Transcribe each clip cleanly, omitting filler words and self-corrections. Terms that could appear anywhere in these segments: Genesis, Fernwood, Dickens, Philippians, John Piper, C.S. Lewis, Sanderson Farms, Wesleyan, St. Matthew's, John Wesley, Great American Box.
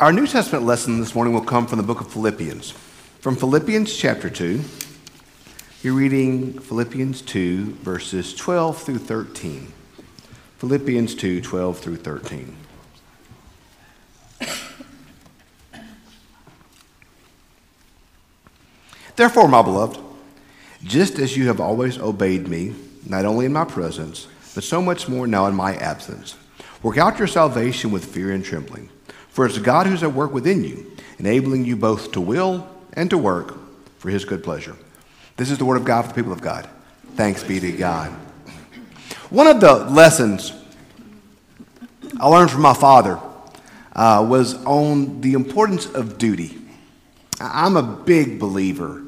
Our New Testament lesson this morning will come from the book of Philippians. From Philippians chapter 2, you're reading Philippians 2, verses 12 through 13. Philippians 2, 12 through 13. Therefore, my beloved, just as you have always obeyed me, not only in my presence, but so much more now in my absence, work out your salvation with fear and trembling. For it's God who's at work within you, enabling you both to will and to work for his good pleasure. This is the word of God for the people of God. Thanks be to God. One of the lessons I learned from my father was on the importance of duty. I'm a big believer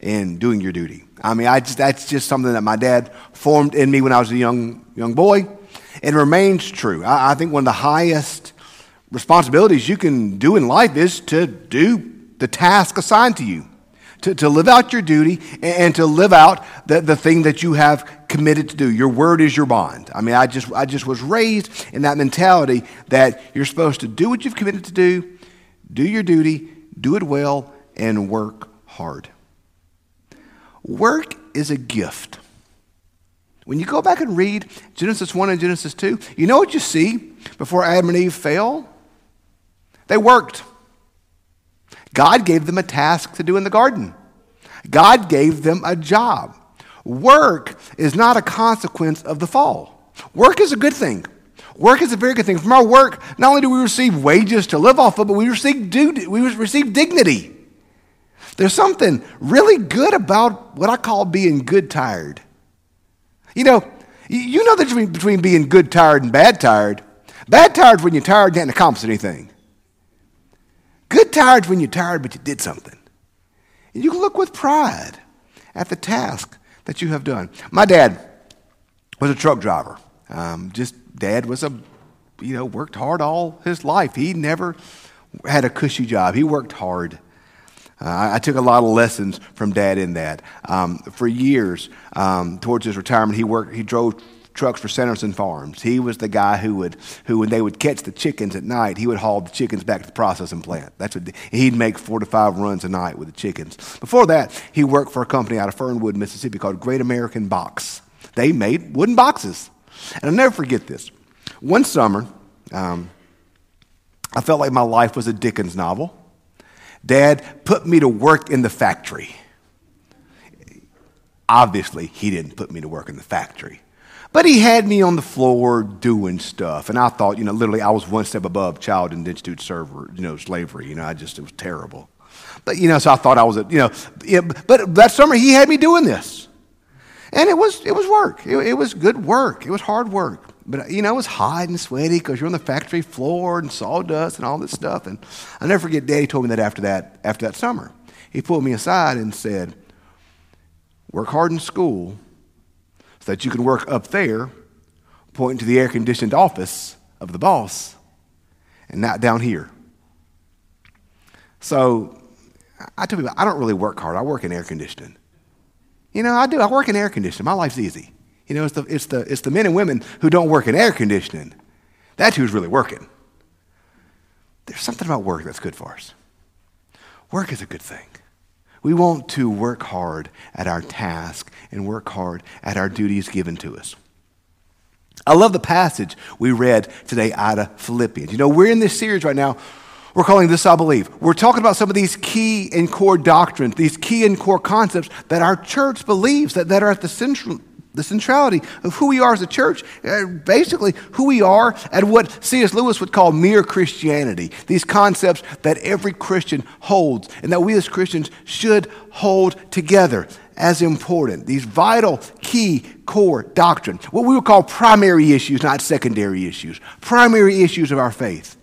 in doing your duty. I mean, that's just something that my dad formed in me when I was a young boy. It remains true. I think one of the highest responsibilities you can do in life is to do the task assigned to you, to live out your duty and to live out the thing that you have committed to do. Your word is your bond. I mean, I just was raised in that mentality that you're supposed to do what you've committed to do your duty, do it well, and work hard. Work is a gift. When you go back and read Genesis 1 and Genesis 2, you know what you see before Adam and Eve fell? They worked. God gave them a task to do in the garden. God gave them a job. Work is not a consequence of the fall. Work is a good thing. Work is a very good thing. From our work, not only do we receive wages to live off of, but we receive duty, we receive dignity. There's something really good about what I call being good tired. You know the difference between being good tired and bad tired. Bad tired is when you're tired and hadn't accomplished anything. Good tired when you're tired, but you did something. And you can look with pride at the task that you have done. My dad was a truck driver. Dad was worked hard all his life. He never had a cushy job. He worked hard. I took a lot of lessons from Dad in that. For years, towards his retirement, he drove trucks for Sanderson Farms. He was the guy who when they would catch the chickens at night, he would haul the chickens back to the processing plant. He'd make 4 to 5 runs a night with the chickens. Before that, he worked for a company out of Fernwood, Mississippi called Great American Box. They made wooden boxes. And I'll never forget this. One summer, I felt like my life was a Dickens novel. Dad put me to work in the factory. Obviously, he didn't put me to work in the factory. But he had me on the floor doing stuff. And I thought, literally I was one step above child and destitute server, slavery. It was terrible. But, so I thought I was, but that summer he had me doing this. And it was work. It was good work. It was hard work. But, it was hot and sweaty because you're on the factory floor and sawdust and all this stuff. And I'll never forget Daddy told me that after that summer. He pulled me aside and said, work hard in school, so that you can work up there, pointing to the air-conditioned office of the boss, and not down here. So I tell people, I don't really work hard. I work in air conditioning. I do. I work in air conditioning. My life's easy. It's the men and women who don't work in air conditioning. That's who's really working. There's something about work that's good for us. Work is a good thing. We want to work hard at our task and work hard at our duties given to us. I love the passage we read today out of Philippians. We're in this series right now. We're calling This I Believe. We're talking about some of these key and core doctrines, these key and core concepts that our church believes, that are at the centrality of who we are as a church, basically who we are and what C.S. Lewis would call mere Christianity, these concepts that every Christian holds and that we as Christians should hold together as important, these vital, key, core doctrine, what we would call primary issues, not secondary issues, primary issues of our faith.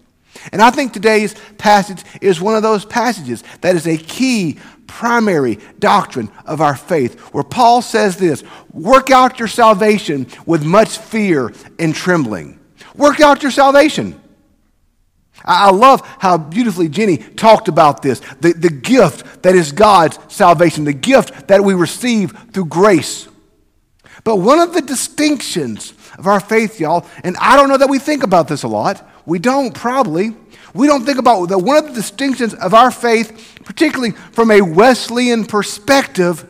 And I think today's passage is one of those passages that is a key primary doctrine of our faith, where Paul says this: work out your salvation with much fear and trembling. Work out your salvation. I love how beautifully Jenny talked about this, the gift that is God's salvation, the gift that we receive through grace. But one of the distinctions of our faith, y'all, and I don't know that we think about this a lot, we don't probably. We don't think about that. One of the distinctions of our faith, particularly from a Wesleyan perspective,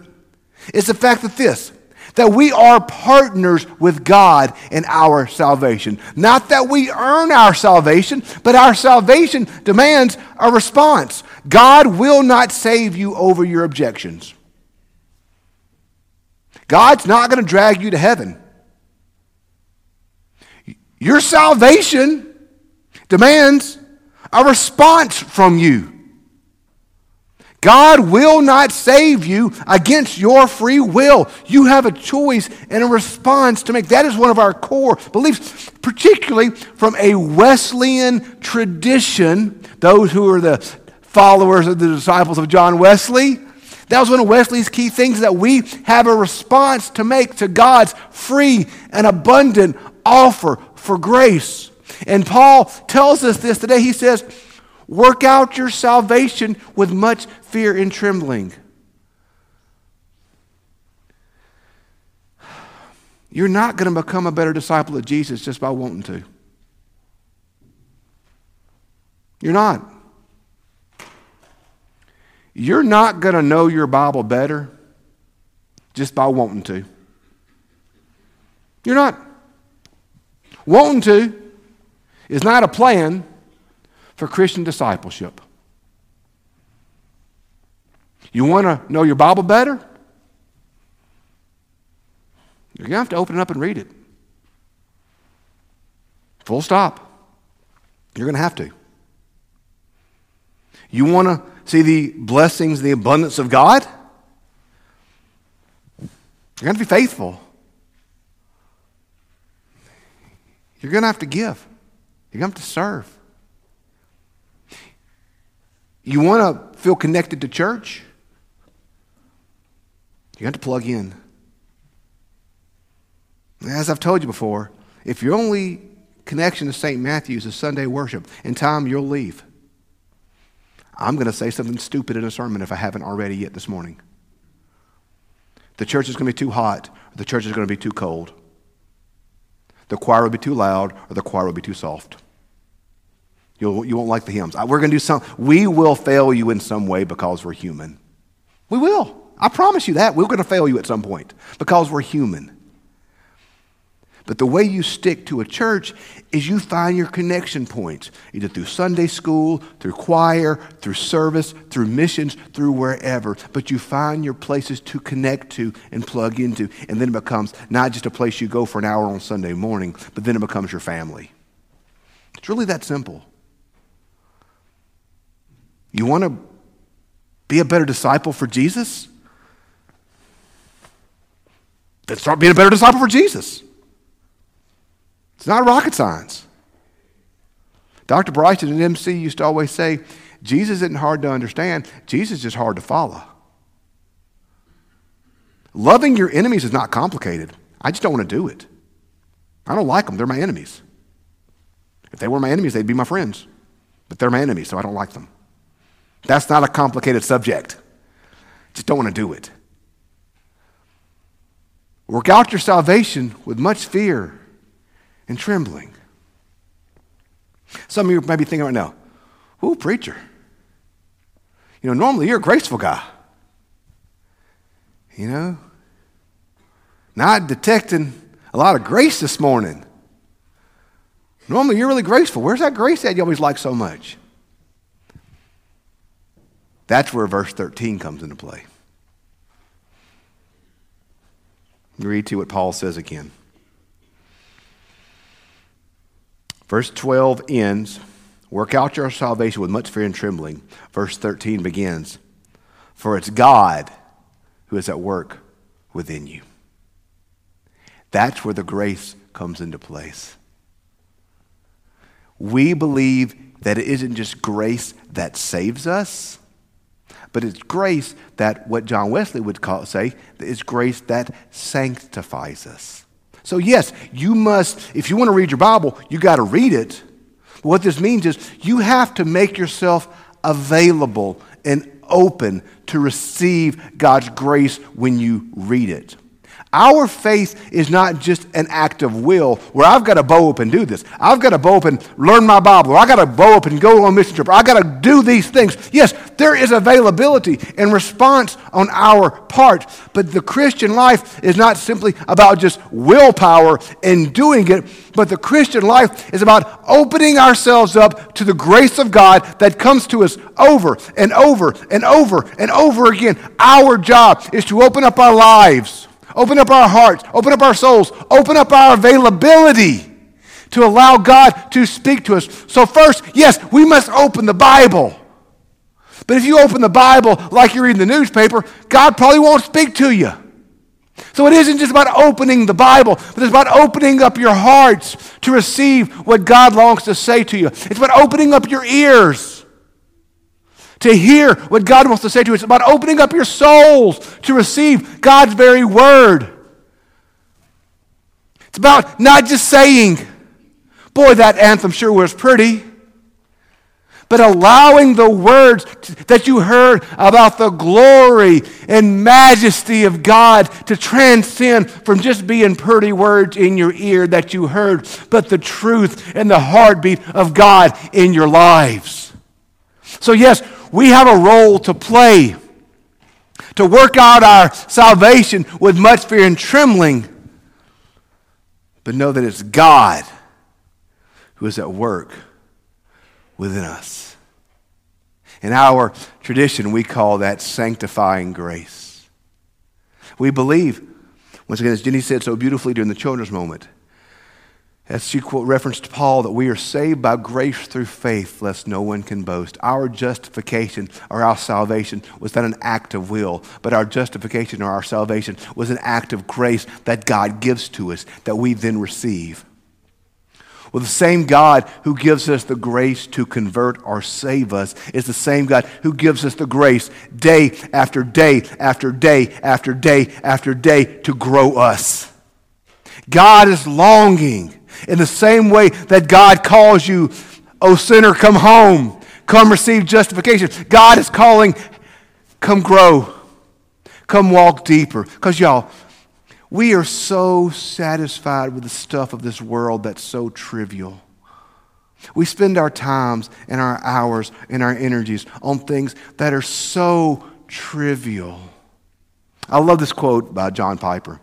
is the fact that that we are partners with God in our salvation. Not that we earn our salvation, but our salvation demands a response. God will not save you over your objections. God's not going to drag you to heaven. Your salvation demands a response from you. God will not save you against your free will. You have a choice and a response to make. That is one of our core beliefs, particularly from a Wesleyan tradition. Those who are the followers of the disciples of John Wesley, that was one of Wesley's key things, that we have a response to make to God's free and abundant offer for grace. And Paul tells us this today. He says, work out your salvation with much fear and trembling. You're not going to become a better disciple of Jesus just by wanting to. You're not. You're not going to know your Bible better just by wanting to. You're not. Wanting to is not a plan for Christian discipleship. You want to know your Bible better? You're going to have to open it up and read it. Full stop. You're going to have to. You want to see the blessings, the abundance of God? You're going to have to be faithful. You're going to have to give. You're going to have to serve. You want to feel connected to church? You have to plug in. As I've told you before, if your only connection to St. Matthew's is Sunday worship, in time you'll leave. I'm going to say something stupid in a sermon if I haven't already yet this morning. The church is going to be too hot, or the church is going to be too cold. The choir will be too loud, or the choir will be too soft. You won't like the hymns. We're going to do something. We will fail you in some way because we're human. We will. I promise you that. We're going to fail you at some point because we're human. But the way you stick to a church is you find your connection points, either through Sunday school, through choir, through service, through missions, through wherever. But you find your places to connect to and plug into. And then it becomes not just a place you go for an hour on Sunday morning, but then it becomes your family. It's really that simple. You want to be a better disciple for Jesus? Then start being a better disciple for Jesus. It's not rocket science. Dr. Bryson and MC used to always say, Jesus isn't hard to understand. Jesus is just hard to follow. Loving your enemies is not complicated. I just don't want to do it. I don't like them. They're my enemies. If they were my enemies, they'd be my friends. But they're my enemies, so I don't like them. That's not a complicated subject. Just don't want to do it. Work out your salvation with much fear and trembling. Some of you may be thinking right now, ooh, preacher. You know, normally you're a graceful guy. You know, not detecting a lot of grace this morning. Normally you're really graceful. Where's that grace that you always like so much? That's where verse 13 comes into play. Read to what Paul says again. Verse 12 ends, work out your salvation with much fear and trembling. Verse 13 begins, for it's God who is at work within you. That's where the grace comes into place. We believe that it isn't just grace that saves us, but it's grace that, what John Wesley would say, is grace that sanctifies us. So yes, you must, if you want to read your Bible, you got to read it. But what this means is you have to make yourself available and open to receive God's grace when you read it. Our faith is not just an act of will where I've got to bow up and do this. I've got to bow up and learn my Bible. Or I've got to bow up and go on mission trip. Or I've got to do these things. Yes, there is availability and response on our part. But the Christian life is not simply about just willpower and doing it. But the Christian life is about opening ourselves up to the grace of God that comes to us over and over and over and over again. Our job is to open up our lives. Open up our hearts, open up our souls, open up our availability to allow God to speak to us. So first, yes, we must open the Bible. But if you open the Bible like you're reading the newspaper, God probably won't speak to you. So it isn't just about opening the Bible, but it's about opening up your hearts to receive what God longs to say to you. It's about opening up your ears to hear what God wants to say to you. It's about opening up your souls to receive God's very word. It's about not just saying, boy, that anthem sure was pretty, but allowing the words that you heard about the glory and majesty of God to transcend from just being pretty words in your ear that you heard, but the truth and the heartbeat of God in your lives. So yes, we have a role to play, to work out our salvation with much fear and trembling, but know that it's God who is at work within us. In our tradition, we call that sanctifying grace. We believe, once again, as Jenny said so beautifully during the children's moment, as she referenced Paul, that we are saved by grace through faith, lest no one can boast. Our justification or our salvation was not an act of will, but our justification or our salvation was an act of grace that God gives to us, that we then receive. Well, the same God who gives us the grace to convert or save us is the same God who gives us the grace day after day after day after day after day to grow us. God is longing. In the same way that God calls you, oh sinner, come home, come receive justification. God is calling, come grow, come walk deeper. Because y'all, we are so satisfied with the stuff of this world that's so trivial. We spend our times and our hours and our energies on things that are so trivial. I love this quote by John Piper.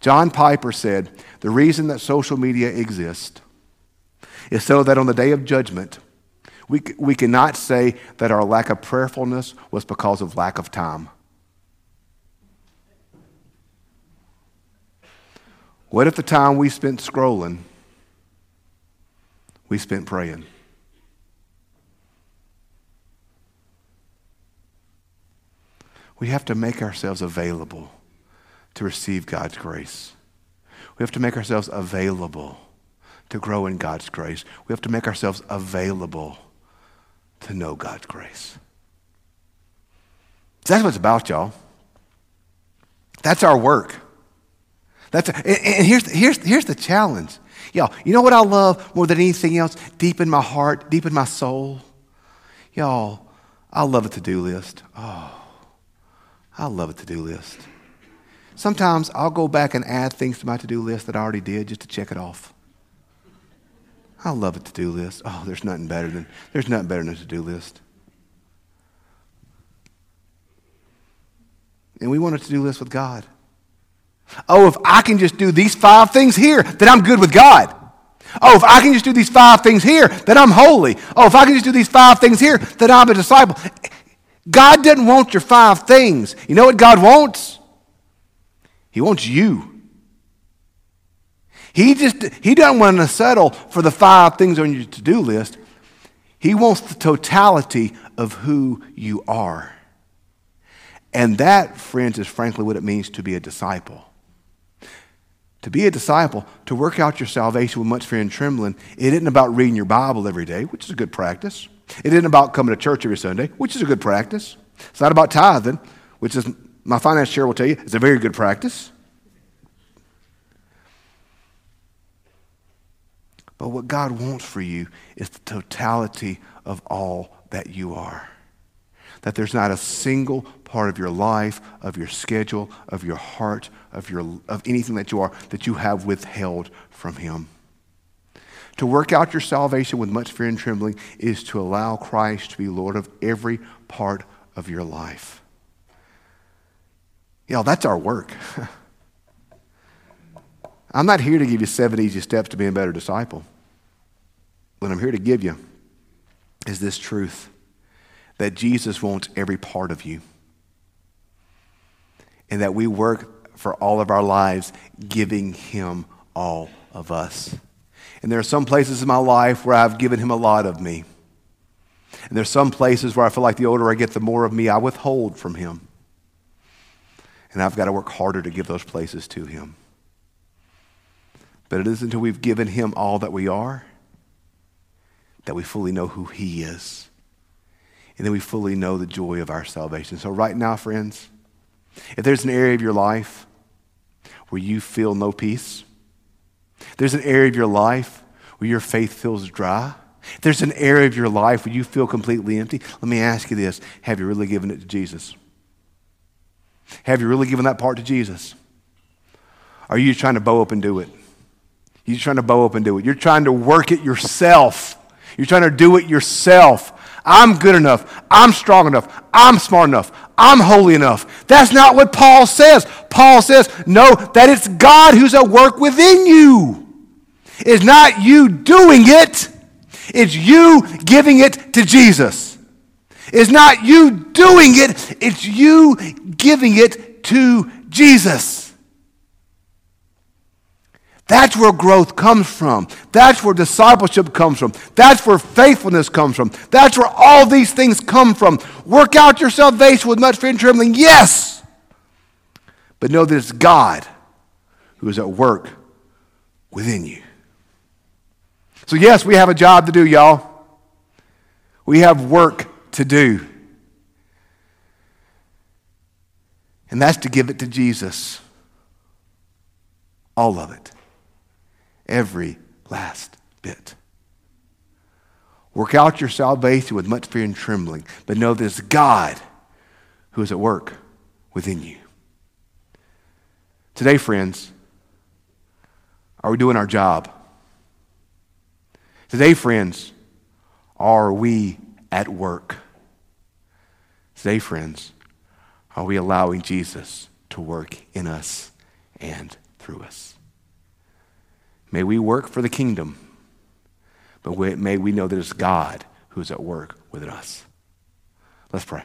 John Piper said, the reason that social media exists is so that on the day of judgment, we cannot say that our lack of prayerfulness was because of lack of time. What if the time we spent scrolling, we spent praying? We have to make ourselves available to receive God's grace. We have to make ourselves available to grow in God's grace. We have to make ourselves available to know God's grace. That's what it's about, y'all. That's our work. And here's the challenge. Y'all, you know what I love more than anything else? Deep in my heart, deep in my soul. Y'all, I love a to-do list. Oh, I love a to-do list. Sometimes I'll go back and add things to my to-do list that I already did just to check it off. I love a to-do list. Oh, there's nothing better than a to-do list. And we want a to-do list with God. Oh, if I can just do these 5 things here, then I'm good with God. Oh, if I can just do these 5 things here, then I'm holy. Oh, if I can just do these 5 things here, then I'm a disciple. God doesn't want your 5 things. You know what God wants? He wants you. He doesn't want to settle for the 5 things on your to-do list. He wants the totality of who you are. And that, friends, is frankly what it means to be a disciple. To be a disciple, to work out your salvation with much fear and trembling, it isn't about reading your Bible every day, which is a good practice. It isn't about coming to church every Sunday, which is a good practice. It's not about tithing, which is... my finance chair will tell you it's a very good practice. But what God wants for you is the totality of all that you are. that there's not a single part of your life, of your schedule, of your heart, of anything that you are, that you have withheld from him. To work out your salvation with much fear and trembling is to allow Christ to be Lord of every part of your life. You know, that's our work. I'm not here to give you 7 easy steps to being a better disciple. What I'm here to give you is this truth that Jesus wants every part of you, and that we work for all of our lives giving him all of us. And there are some places in my life where I've given him a lot of me. And there's some places where I feel like the older I get, the more of me I withhold from him. And I've got to work harder to give those places to him. But it isn't until we've given him all that we are that we fully know who he is. And then we fully know the joy of our salvation. So right now, friends, if there's an area of your life where you feel no peace, there's an area of your life where your faith feels dry, if there's an area of your life where you feel completely empty, let me ask you this. Have you really given it to Jesus? Have you really given that part to Jesus? Are you trying to bow up and do it? You're trying to bow up and do it. You're trying to work it yourself. You're trying to do it yourself. I'm good enough. I'm strong enough. I'm smart enough. I'm holy enough. That's not what Paul says. Paul says, no, that it's God who's at work within you. It's not you doing it. It's you giving it to Jesus. It's not you doing it. It's you giving it to Jesus. That's where growth comes from. That's where discipleship comes from. That's where faithfulness comes from. That's where all these things come from. Work out your salvation with much fear and trembling, yes. But know that it's God who is at work within you. So yes, we have a job to do, y'all. We have work to do. And that's to give it to Jesus. All of it. Every last bit. Work out your salvation with much fear and trembling, but know that it's God who is at work within you. Today, friends, are we doing our job? Today, friends, are we at work? Today, friends, are we allowing Jesus to work in us and through us? May we work for the kingdom, but may we know that it's God who's at work within us. Let's pray.